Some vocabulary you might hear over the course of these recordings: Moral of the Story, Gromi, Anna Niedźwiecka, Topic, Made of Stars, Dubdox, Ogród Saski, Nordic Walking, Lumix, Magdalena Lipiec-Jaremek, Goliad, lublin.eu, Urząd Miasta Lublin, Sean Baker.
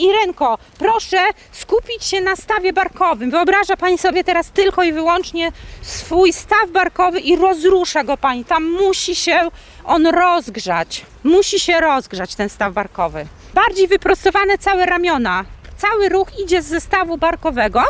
Pani Irenko, proszę skupić się na stawie barkowym. Wyobraża Pani sobie teraz tylko i wyłącznie swój staw barkowy i rozrusza go Pani. Tam musi się on rozgrzać. Musi się rozgrzać ten staw barkowy. Bardziej wyprostowane całe ramiona. Cały ruch idzie z zestawu barkowego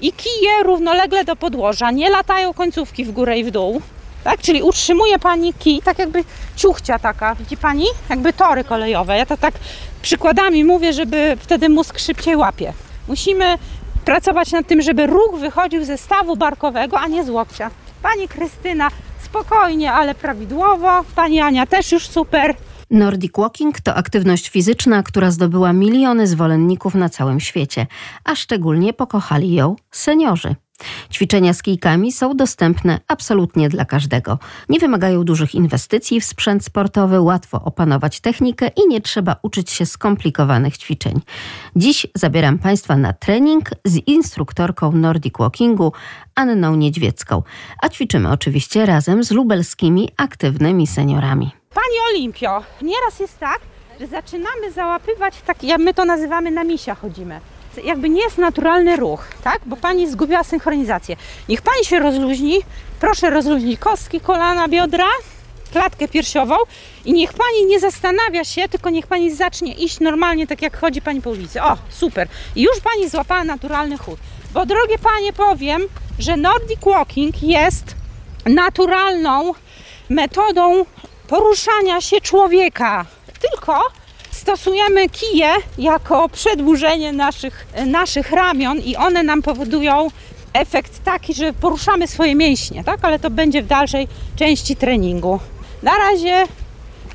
i kije równolegle do podłoża. Nie latają końcówki w górę i w dół. Tak? Czyli utrzymuje Pani kij, tak jakby ciuchcia taka, widzi Pani? Jakby tory kolejowe. Ja to tak przykładami mówię, żeby wtedy mózg szybciej łapie. Musimy pracować nad tym, żeby ruch wychodził ze stawu barkowego, a nie z łokcia. Pani Krystyna spokojnie, ale prawidłowo. Pani Ania też już super. Nordic Walking to aktywność fizyczna, która zdobyła miliony zwolenników na całym świecie, a szczególnie pokochali ją seniorzy. Ćwiczenia z kijkami są dostępne absolutnie dla każdego. Nie wymagają dużych inwestycji w sprzęt sportowy, łatwo opanować technikę i nie trzeba uczyć się skomplikowanych ćwiczeń. Dziś zabieram Państwa na trening z instruktorką Nordic Walkingu Anną Niedźwiecką, a ćwiczymy oczywiście razem z lubelskimi aktywnymi seniorami. Pani Olimpio, nieraz jest tak, że zaczynamy załapywać, tak jak my to nazywamy, na misia chodzimy. Jakby nie jest naturalny ruch, tak? Bo Pani zgubiła synchronizację. Niech Pani się rozluźni, proszę rozluźnić kostki, kolana, biodra, klatkę piersiową i niech Pani nie zastanawia się, tylko niech Pani zacznie iść normalnie, tak jak chodzi Pani po ulicy. O, super! I już Pani złapała naturalny chód. Bo drogie Panie, powiem, że Nordic Walking jest naturalną metodą poruszania się człowieka, tylko stosujemy kije jako przedłużenie naszych ramion i one nam powodują efekt taki, że poruszamy swoje mięśnie, tak? Ale to będzie w dalszej części treningu. Na razie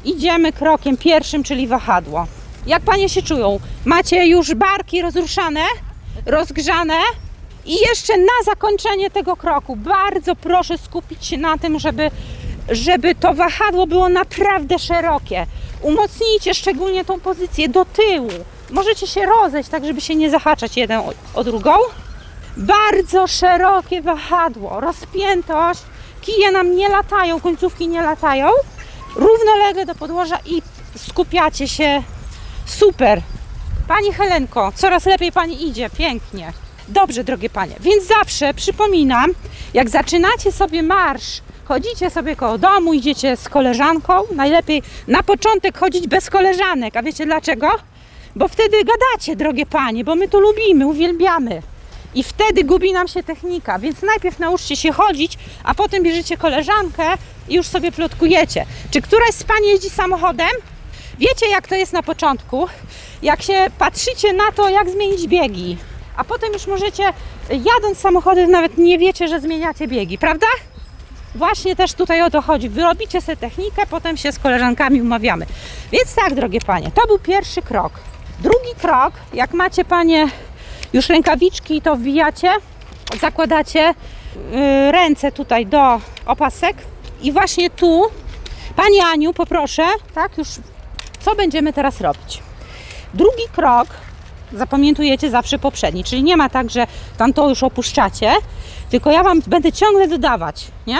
idziemy krokiem pierwszym, czyli wahadło. Jak Panie się czują? Macie już barki rozruszane, rozgrzane? I jeszcze na zakończenie tego kroku bardzo proszę skupić się na tym, żeby to wahadło było naprawdę szerokie. Umocnijcie szczególnie tą pozycję do tyłu. Możecie się rozejść, tak żeby się nie zahaczać jeden o drugą. Bardzo szerokie wahadło, rozpiętość. Kije nam nie latają, końcówki nie latają. Równolegle do podłoża i skupiacie się. Super. Pani Helenko, coraz lepiej Pani idzie, pięknie. Dobrze, drogie Panie, więc zawsze przypominam, jak zaczynacie sobie marsz, chodzicie sobie koło domu, idziecie z koleżanką. Najlepiej na początek chodzić bez koleżanek. A wiecie dlaczego? Bo wtedy gadacie, drogie Panie, bo my to lubimy, uwielbiamy. I wtedy gubi nam się technika. Więc najpierw nauczcie się chodzić, a potem bierzecie koleżankę i już sobie plotkujecie. Czy któraś z Pani jeździ samochodem? Wiecie, jak to jest na początku? Jak się patrzycie na to, jak zmienić biegi. A potem już możecie, jadąc samochodem, nawet nie wiecie, że zmieniacie biegi, prawda? Właśnie też tutaj o to chodzi. Wyrobicie sobie technikę, potem się z koleżankami umawiamy. Więc tak, drogie Panie, to był pierwszy krok. Drugi krok, jak macie Panie już rękawiczki, to wbijacie, zakładacie ręce tutaj do opasek i właśnie tu, Pani Aniu, poproszę, tak, już co będziemy teraz robić. Drugi krok zapamiętujecie zawsze poprzedni, czyli nie ma tak, że tam to już opuszczacie, tylko ja Wam będę ciągle dodawać, nie?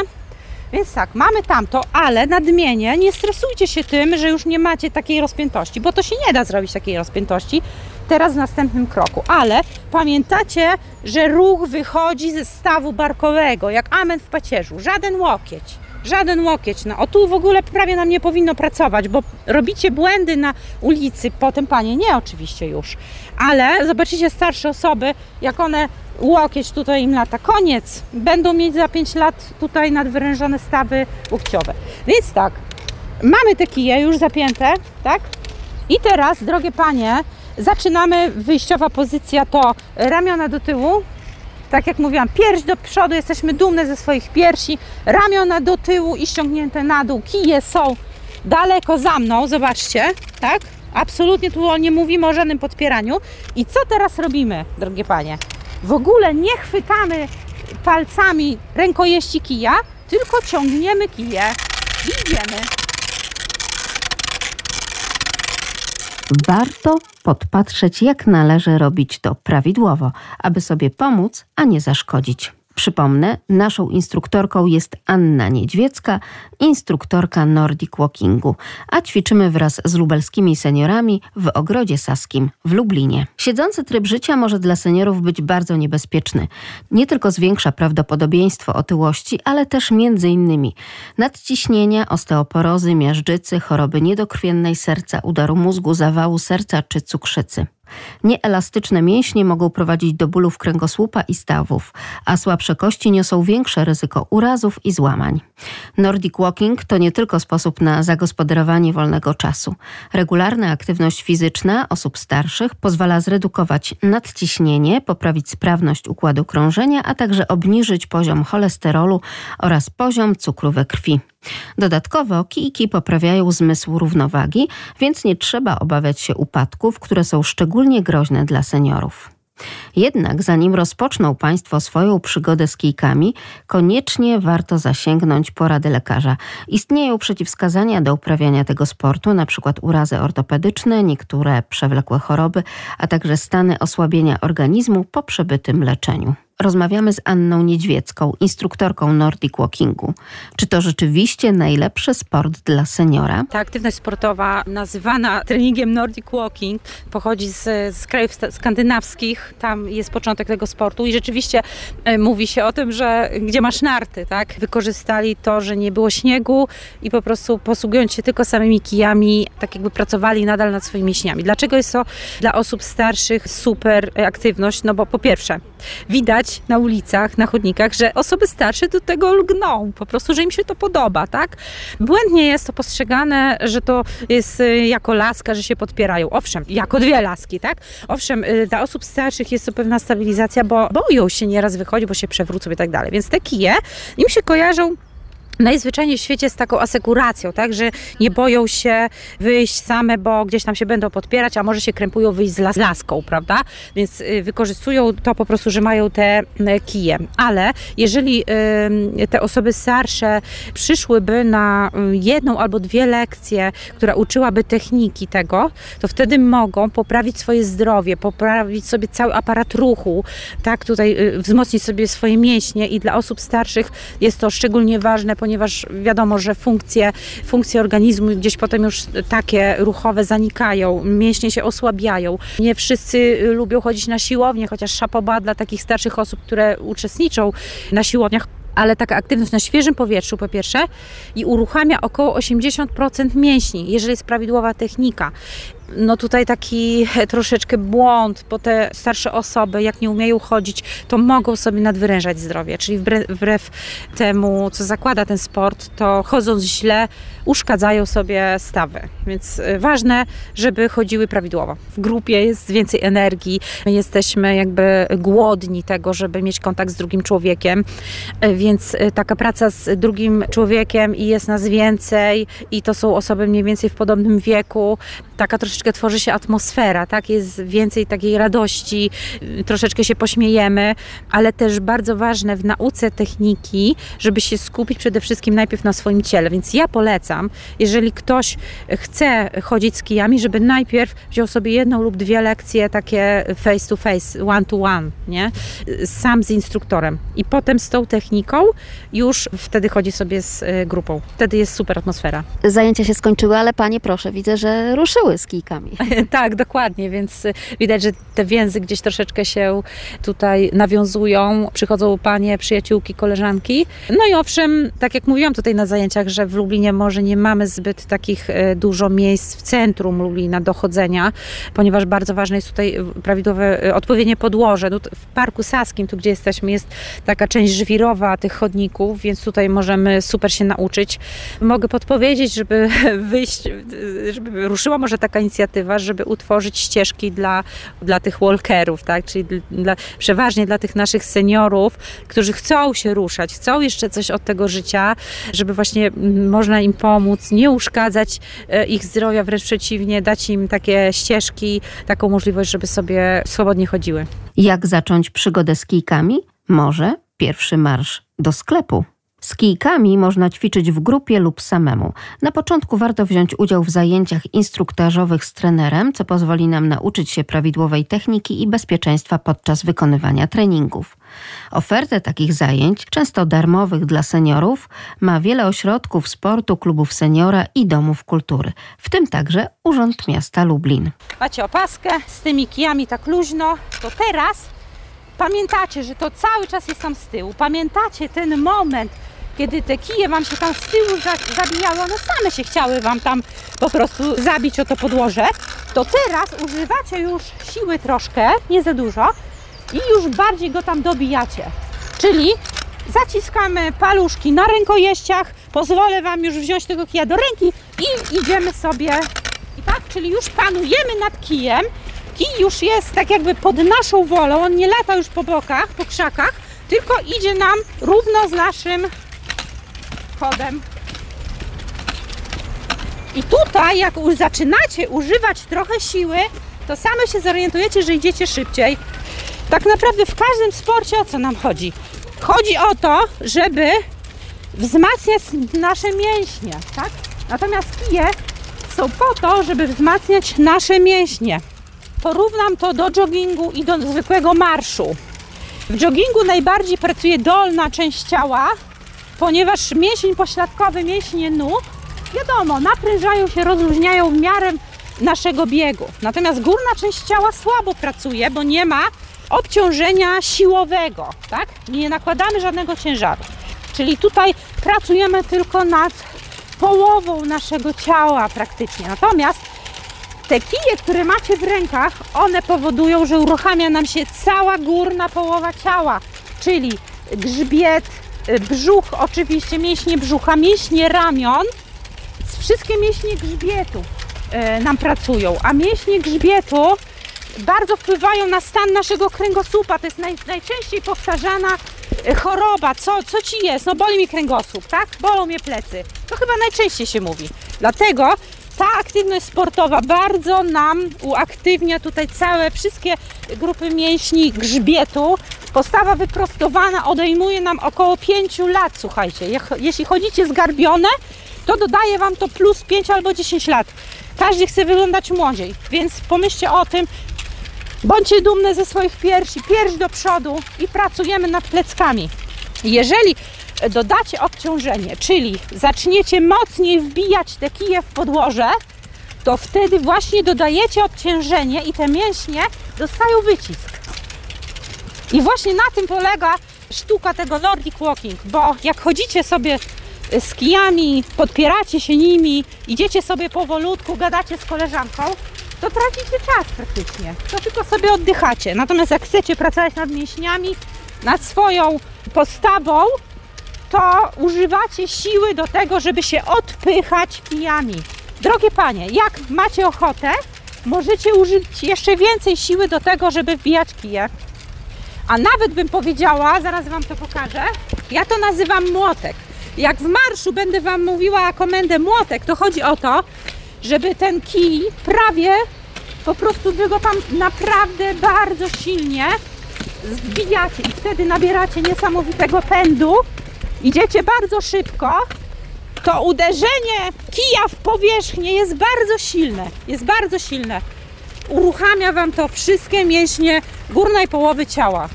Więc tak, mamy tamto, ale nadmienię, nie stresujcie się tym, że już nie macie takiej rozpiętości, bo to się nie da zrobić takiej rozpiętości teraz w następnym kroku, ale pamiętacie, że ruch wychodzi ze stawu barkowego, jak amen w pacierzu, żaden łokieć. Żaden łokieć. No, o tu w ogóle prawie nam nie powinno pracować, bo robicie błędy na ulicy, potem Panie, nie oczywiście już, ale zobaczycie starsze osoby, jak one łokieć tutaj im lata, koniec, będą mieć za 5 lat tutaj nadwyrężone stawy łokciowe. Więc tak, mamy te kije już zapięte, tak? I teraz, drogie Panie, zaczynamy, wyjściowa pozycja to ramiona do tyłu. Tak jak mówiłam, pierś do przodu, jesteśmy dumne ze swoich piersi, ramiona do tyłu i ściągnięte na dół. Kije są daleko za mną, zobaczcie, tak? Absolutnie tu nie mówimy o żadnym podpieraniu. I co teraz robimy, drogie Panie? W ogóle nie chwytamy palcami rękojeści kija, tylko ciągniemy kije i idziemy. Warto podpatrzeć, jak należy robić to prawidłowo, aby sobie pomóc, a nie zaszkodzić. Przypomnę, naszą instruktorką jest Anna Niedźwiecka, instruktorka Nordic Walkingu, a ćwiczymy wraz z lubelskimi seniorami w Ogrodzie Saskim w Lublinie. Siedzący tryb życia może dla seniorów być bardzo niebezpieczny. Nie tylko zwiększa prawdopodobieństwo otyłości, ale też m.in. nadciśnienia, osteoporozy, miażdżycy, choroby niedokrwiennej serca, udaru mózgu, zawału serca czy cukrzycy. Nieelastyczne mięśnie mogą prowadzić do bólów kręgosłupa i stawów, a słabsze kości niosą większe ryzyko urazów i złamań. Nordic Walking to nie tylko sposób na zagospodarowanie wolnego czasu. Regularna aktywność fizyczna osób starszych pozwala zredukować nadciśnienie, poprawić sprawność układu krążenia, a także obniżyć poziom cholesterolu oraz poziom cukru we krwi. Dodatkowo kijki poprawiają zmysł równowagi, więc nie trzeba obawiać się upadków, które są szczególnie groźne dla seniorów. Jednak zanim rozpoczną Państwo swoją przygodę z kijkami, koniecznie warto zasięgnąć porady lekarza. Istnieją przeciwwskazania do uprawiania tego sportu, np. urazy ortopedyczne, niektóre przewlekłe choroby, a także stany osłabienia organizmu po przebytym leczeniu. Rozmawiamy z Anną Niedźwiecką, instruktorką Nordic Walkingu. Czy to rzeczywiście najlepszy sport dla seniora? Ta aktywność sportowa nazywana treningiem Nordic Walking pochodzi z krajów skandynawskich. Tam jest początek tego sportu i rzeczywiście mówi się o tym, że gdzie masz narty, tak? Wykorzystali to, że nie było śniegu i po prostu posługując się tylko samymi kijami, tak jakby pracowali nadal nad swoimi mięśniami. Dlaczego jest to dla osób starszych super aktywność? No bo po pierwsze, widać na ulicach, na chodnikach, że osoby starsze do tego lgną, po prostu, że im się to podoba, tak? Błędnie jest to postrzegane, że to jest jako laska, że się podpierają. Owszem, jako dwie laski, tak? Owszem, dla osób starszych jest to pewna stabilizacja, bo boją się nieraz wychodzić, bo się przewrócą i tak dalej. Więc te kije im się kojarzą najzwyczajniej w świecie z taką asekuracją, tak, że nie boją się wyjść same, bo gdzieś tam się będą podpierać, a może się krępują wyjść z laską, prawda? Więc wykorzystują to po prostu, że mają te kije. Ale jeżeli te osoby starsze przyszłyby na jedną albo dwie lekcje, która uczyłaby techniki tego, to wtedy mogą poprawić swoje zdrowie, poprawić sobie cały aparat ruchu, tak, tutaj wzmocnić sobie swoje mięśnie i dla osób starszych jest to szczególnie ważne, ponieważ wiadomo, że funkcje organizmu gdzieś potem już takie ruchowe zanikają, mięśnie się osłabiają. Nie wszyscy lubią chodzić na siłownię, chociaż szapoba dla takich starszych osób, które uczestniczą na siłowniach. Ale taka aktywność na świeżym powietrzu po pierwsze i uruchamia około 80% mięśni, jeżeli jest prawidłowa technika. No tutaj taki troszeczkę błąd, bo te starsze osoby, jak nie umieją chodzić, to mogą sobie nadwyrężać zdrowie, czyli wbrew temu, co zakłada ten sport, to chodząc źle uszkadzają sobie stawy, więc ważne, żeby chodziły prawidłowo. W grupie jest więcej energii, my jesteśmy jakby głodni tego, żeby mieć kontakt z drugim człowiekiem, więc taka praca z drugim człowiekiem i jest nas więcej i to są osoby mniej więcej w podobnym wieku, taka troszeczkę tworzy się atmosfera, tak? Jest więcej takiej radości, troszeczkę się pośmiejemy, ale też bardzo ważne w nauce techniki, żeby się skupić przede wszystkim najpierw na swoim ciele, więc ja polecam, jeżeli ktoś chce chodzić z kijami, żeby najpierw wziął sobie jedną lub dwie lekcje takie face to face, one to one, nie? Sam z instruktorem i potem z tą techniką już wtedy chodzi sobie z grupą. Wtedy jest super atmosfera. Zajęcia się skończyły, ale Panie proszę, widzę, że ruszyły z kijkami. Tak, dokładnie, więc widać, że te więzy gdzieś troszeczkę się tutaj nawiązują. Przychodzą panie, przyjaciółki, koleżanki. No i owszem, tak jak mówiłam tutaj na zajęciach, że w Lublinie może nie mamy zbyt takich dużo miejsc w centrum Lublina do chodzenia, ponieważ bardzo ważne jest tutaj prawidłowe, odpowiednie podłoże. No, w Parku Saskim, tu gdzie jesteśmy, jest taka część żwirowa tych chodników, więc tutaj możemy super się nauczyć. Mogę podpowiedzieć, żeby wyjść, żeby ruszyła może taka inicjatywa, żeby utworzyć ścieżki dla tych walkerów, tak? Czyli przeważnie dla tych naszych seniorów, którzy chcą się ruszać, chcą jeszcze coś od tego życia, żeby właśnie można im pomóc, nie uszkadzać ich zdrowia, wręcz przeciwnie, dać im takie ścieżki, taką możliwość, żeby sobie swobodnie chodziły. Jak zacząć przygodę z kijkami? Może pierwszy marsz do sklepu. Z Z kijkami można ćwiczyć w grupie lub samemu. Na początku warto wziąć udział w zajęciach instruktażowych z trenerem, co pozwoli nam nauczyć się prawidłowej techniki i bezpieczeństwa podczas wykonywania treningów. Ofertę takich zajęć, często darmowych dla seniorów, ma wiele ośrodków sportu, klubów seniora i domów kultury, w tym także Urząd Miasta Lublin. Macie opaskę z tymi kijami tak luźno, to teraz pamiętacie, że to cały czas jest tam z tyłu. Pamiętacie ten moment, kiedy te kije wam się tam z tyłu zabijały, one same się chciały wam tam po prostu zabić o to podłoże. To teraz używacie już siły troszkę, nie za dużo, i już bardziej go tam dobijacie. Czyli zaciskamy paluszki na rękojeściach, pozwolę wam już wziąć tego kija do ręki i idziemy sobie. I tak, czyli już panujemy nad kijem. Kij już jest tak jakby pod naszą wolą, on nie lata już po bokach, po krzakach, tylko idzie nam równo z naszym chodem. I tutaj jak zaczynacie używać trochę siły, to same się zorientujecie, że idziecie szybciej. Tak naprawdę w każdym sporcie o co nam chodzi? Chodzi o to, żeby wzmacniać nasze mięśnie, tak? Natomiast kije są po to, żeby wzmacniać nasze mięśnie. Porównam to do joggingu i do zwykłego marszu. W joggingu najbardziej pracuje dolna część ciała, ponieważ mięsień pośladkowy, mięśnie nóg, wiadomo, naprężają się, rozluźniają w miarę naszego biegu. Natomiast górna część ciała słabo pracuje, bo nie ma obciążenia siłowego, tak? Nie nakładamy żadnego ciężaru. Czyli tutaj pracujemy tylko nad połową naszego ciała praktycznie. Natomiast te kije, które macie w rękach, one powodują, że uruchamia nam się cała górna połowa ciała, czyli grzbiet, brzuch, oczywiście mięśnie brzucha, mięśnie ramion, wszystkie mięśnie grzbietu nam pracują, a mięśnie grzbietu bardzo wpływają na stan naszego kręgosłupa. To jest najczęściej powtarzana choroba. Co ci jest? No boli mi kręgosłup, tak? Bolą mnie plecy. To chyba najczęściej się mówi. Dlatego ta aktywność sportowa bardzo nam uaktywnia tutaj całe wszystkie grupy mięśni grzbietu. Postawa wyprostowana odejmuje nam około 5 lat, słuchajcie. Jeśli chodzicie zgarbione, to dodaje wam to plus 5 albo 10 lat. Każdy chce wyglądać młodziej, więc pomyślcie o tym. Bądźcie dumne ze swoich piersi, pierś do przodu i pracujemy nad pleckami. Jeżeli dodacie obciążenie, czyli zaczniecie mocniej wbijać te kije w podłoże, to wtedy właśnie dodajecie obciążenie i te mięśnie dostają wycisk. I właśnie na tym polega sztuka tego Nordic Walking, bo jak chodzicie sobie z kijami, podpieracie się nimi, idziecie sobie powolutku, gadacie z koleżanką, to tracicie czas praktycznie, to tylko sobie oddychacie. Natomiast jak chcecie pracować nad mięśniami, nad swoją postawą, to używacie siły do tego, żeby się odpychać kijami. Drogie panie, jak macie ochotę, możecie użyć jeszcze więcej siły do tego, żeby wbijać kije. A nawet bym powiedziała, zaraz wam to pokażę, ja to nazywam młotek. Jak w marszu będę wam mówiła komendę młotek, to chodzi o to, żeby ten kij prawie, po prostu wy go tam naprawdę bardzo silnie zbijacie i wtedy nabieracie niesamowitego pędu, idziecie bardzo szybko, to uderzenie kija w powierzchnię jest bardzo silne, Uruchamia wam to wszystkie mięśnie górnej połowy ciała.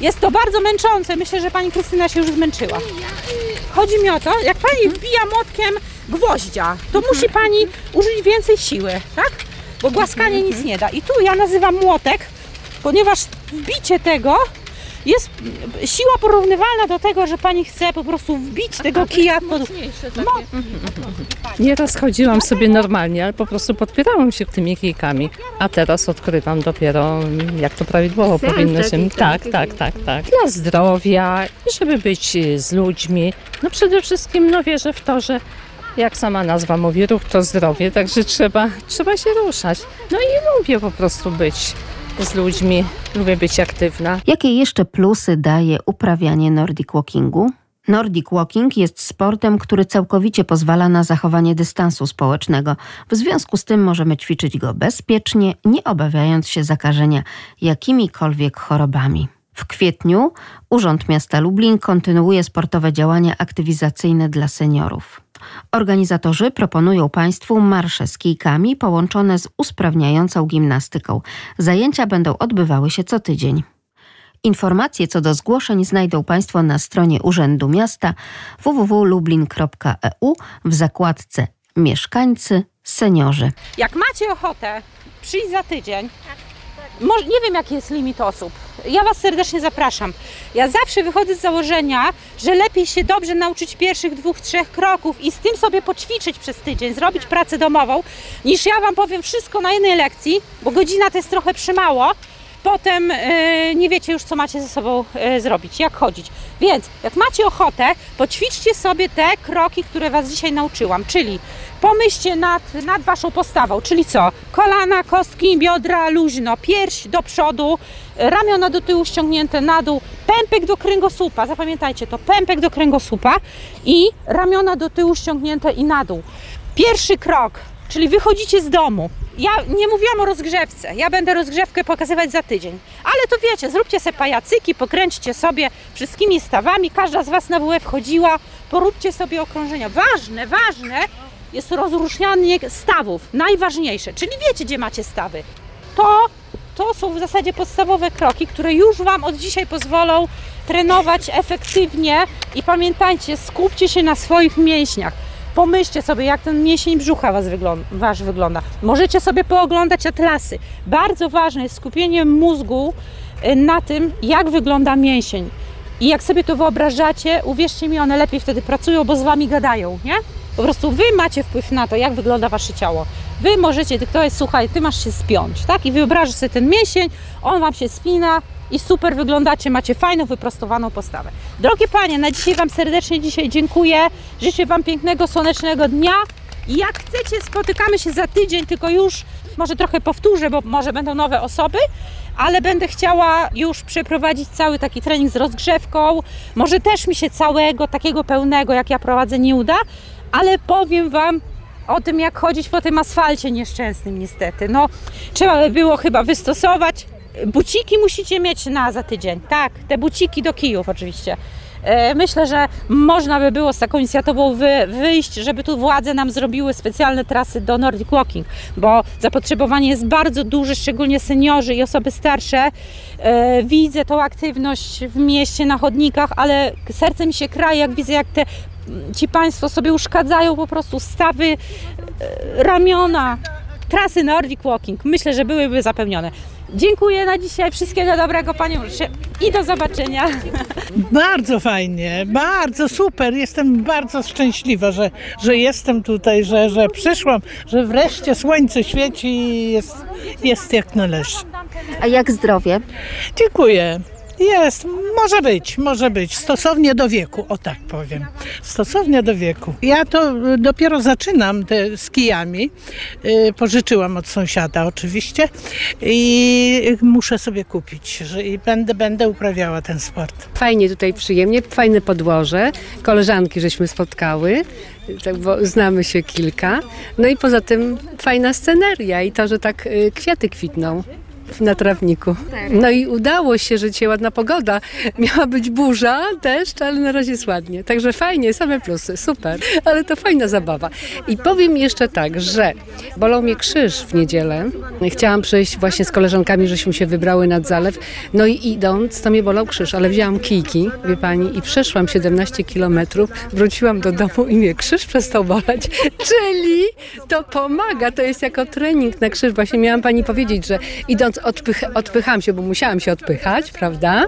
Jest to bardzo męczące, myślę, że pani Krystyna się już zmęczyła. Chodzi mi o to, jak pani wbija młotkiem gwoździa, to musi pani użyć więcej siły, tak? Bo głaskanie nic nie da. I tu ja nazywam młotek, ponieważ wbicie tego jest siła porównywalna do tego, że pani chce po prostu wbić tego kija pod... Nieraz chodziłam sobie normalnie, ale po prostu podpierałam się tymi kijkami, a teraz odkrywam dopiero, jak to prawidłowo powinno się... Tak. Dla zdrowia, żeby być z ludźmi. No przede wszystkim, no wierzę w to, że jak sama nazwa mówi, ruch to zdrowie, także trzeba się ruszać. No i lubię po prostu być z ludźmi, lubię być aktywna. Jakie jeszcze plusy daje uprawianie Nordic Walkingu? Nordic Walking jest sportem, który całkowicie pozwala na zachowanie dystansu społecznego. W związku z tym możemy ćwiczyć go bezpiecznie, nie obawiając się zakażenia jakimikolwiek chorobami. W kwietniu Urząd Miasta Lublin kontynuuje sportowe działania aktywizacyjne dla seniorów. Organizatorzy proponują Państwu marsze z kijkami połączone z usprawniającą gimnastyką. Zajęcia będą odbywały się co tydzień. Informacje co do zgłoszeń znajdą Państwo na stronie Urzędu Miasta www.lublin.eu w zakładce Mieszkańcy, seniorzy. Jak macie ochotę, przyjdź za tydzień. Nie wiem, jaki jest limit osób. Ja Was serdecznie zapraszam. Ja zawsze wychodzę z założenia, że lepiej się dobrze nauczyć pierwszych 2-3 kroków i z tym sobie poćwiczyć przez tydzień, zrobić pracę domową, niż ja Wam powiem wszystko na jednej lekcji, bo godzina to jest trochę przymało. Potem nie wiecie już, co macie ze sobą zrobić, jak chodzić. Więc jak macie ochotę, poćwiczcie sobie te kroki, które Was dzisiaj nauczyłam. Czyli pomyślcie nad Waszą postawą, czyli co? Kolana, kostki, biodra luźno, pierś do przodu, ramiona do tyłu ściągnięte na dół, pępek do kręgosłupa, zapamiętajcie to, pępek do kręgosłupa i ramiona do tyłu ściągnięte i na dół. Pierwszy krok, czyli wychodzicie z domu. Ja nie mówiłam o rozgrzewce, ja będę rozgrzewkę pokazywać za tydzień, ale to wiecie, zróbcie sobie pajacyki, pokręćcie sobie wszystkimi stawami, każda z Was na WF chodziła, poróbcie sobie okrążenia. Ważne jest rozróżnianie stawów, najważniejsze, czyli wiecie, gdzie macie stawy. To są w zasadzie podstawowe kroki, które już Wam od dzisiaj pozwolą trenować efektywnie i pamiętajcie, skupcie się na swoich mięśniach. Pomyślcie sobie, jak ten mięsień brzucha wasz wygląda. Możecie sobie pooglądać atlasy. Bardzo ważne jest skupienie mózgu na tym, jak wygląda mięsień. I jak sobie to wyobrażacie, uwierzcie mi, one lepiej wtedy pracują, bo z Wami gadają, nie? Po prostu Wy macie wpływ na to, jak wygląda Wasze ciało. Wy możecie, słuchaj, Ty masz się spiąć, tak? I wyobrażasz sobie ten mięsień, on Wam się spina i super wyglądacie, macie fajną, wyprostowaną postawę. Drogie Panie, na dzisiaj Wam serdecznie dziękuję. Życzę Wam pięknego, słonecznego dnia. I jak chcecie, spotykamy się za tydzień, tylko już może trochę powtórzę, bo może będą nowe osoby, ale będę chciała już przeprowadzić cały taki trening z rozgrzewką. Może też mi się całego, takiego pełnego, jak ja prowadzę, nie uda, ale powiem Wam o tym, jak chodzić po tym asfalcie nieszczęsnym niestety. No, trzeba by było chyba wystosować. Buciki musicie mieć za tydzień, tak, te buciki do kijów oczywiście. Myślę, że można by było z taką inicjatywą wyjść, żeby tu władze nam zrobiły specjalne trasy do Nordic Walking, bo zapotrzebowanie jest bardzo duże, szczególnie seniorzy i osoby starsze. Widzę tą aktywność w mieście, na chodnikach, ale serce mi się kraje, jak widzę, jak ci Państwo sobie uszkadzają po prostu stawy, ramiona. Trasy Nordic Walking, myślę, że byłyby zapełnione. Dziękuję na dzisiaj, wszystkiego dobrego Panią i do zobaczenia. Bardzo fajnie, bardzo super, jestem bardzo szczęśliwa, że jestem tutaj, że przyszłam, że wreszcie słońce świeci i jest jak należy. A jak zdrowie? Dziękuję. Jest, może być, stosownie do wieku, o tak powiem, stosownie do wieku. Ja to dopiero zaczynam z kijami, pożyczyłam od sąsiada oczywiście i muszę sobie kupić i będę uprawiała ten sport. Fajnie tutaj, przyjemnie, fajne podłoże, koleżanki żeśmy spotkały, bo znamy się kilka, no i poza tym fajna sceneria i to, że tak kwiaty kwitną na trawniku. No i udało się, że dzisiaj ładna pogoda. Miała być burza, deszcz, ale na razie jest ładnie. Także fajnie, same plusy, super. Ale to fajna zabawa. I powiem jeszcze tak, że bolał mnie krzyż w niedzielę. Chciałam przyjść właśnie z koleżankami, żeśmy się wybrały nad zalew. No i idąc, to mnie bolał krzyż, ale wzięłam kijki, wie Pani, i przeszłam 17 kilometrów, wróciłam do domu i mnie krzyż przestał bolać. Czyli to pomaga, to jest jako trening na krzyż. Właśnie miałam Pani powiedzieć, że idąc odpychałam się, bo musiałam się odpychać, prawda?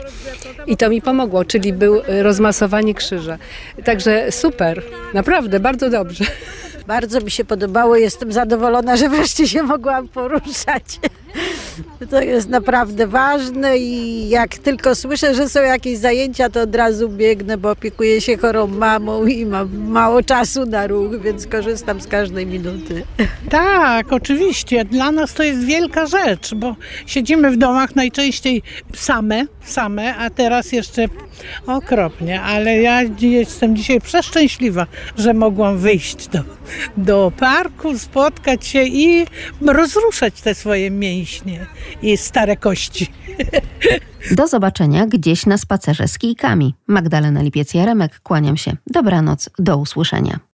I to mi pomogło, czyli było rozmasowanie krzyża. Także super, naprawdę, bardzo dobrze. Bardzo mi się podobało, jestem zadowolona, że wreszcie się mogłam poruszać. To jest naprawdę ważne i jak tylko słyszę, że są jakieś zajęcia, to od razu biegnę, bo opiekuję się chorą mamą i mam mało czasu na ruch, więc korzystam z każdej minuty. Tak, oczywiście. Dla nas to jest wielka rzecz, bo siedzimy w domach najczęściej same, a teraz jeszcze okropnie, ale ja jestem dzisiaj przeszczęśliwa, że mogłam wyjść do parku, spotkać się i rozruszać te swoje mięśnie i stare kości. Do zobaczenia gdzieś na spacerze z kijkami. Magdalena Lipiec-Jaremek, kłaniam się. Dobranoc, do usłyszenia.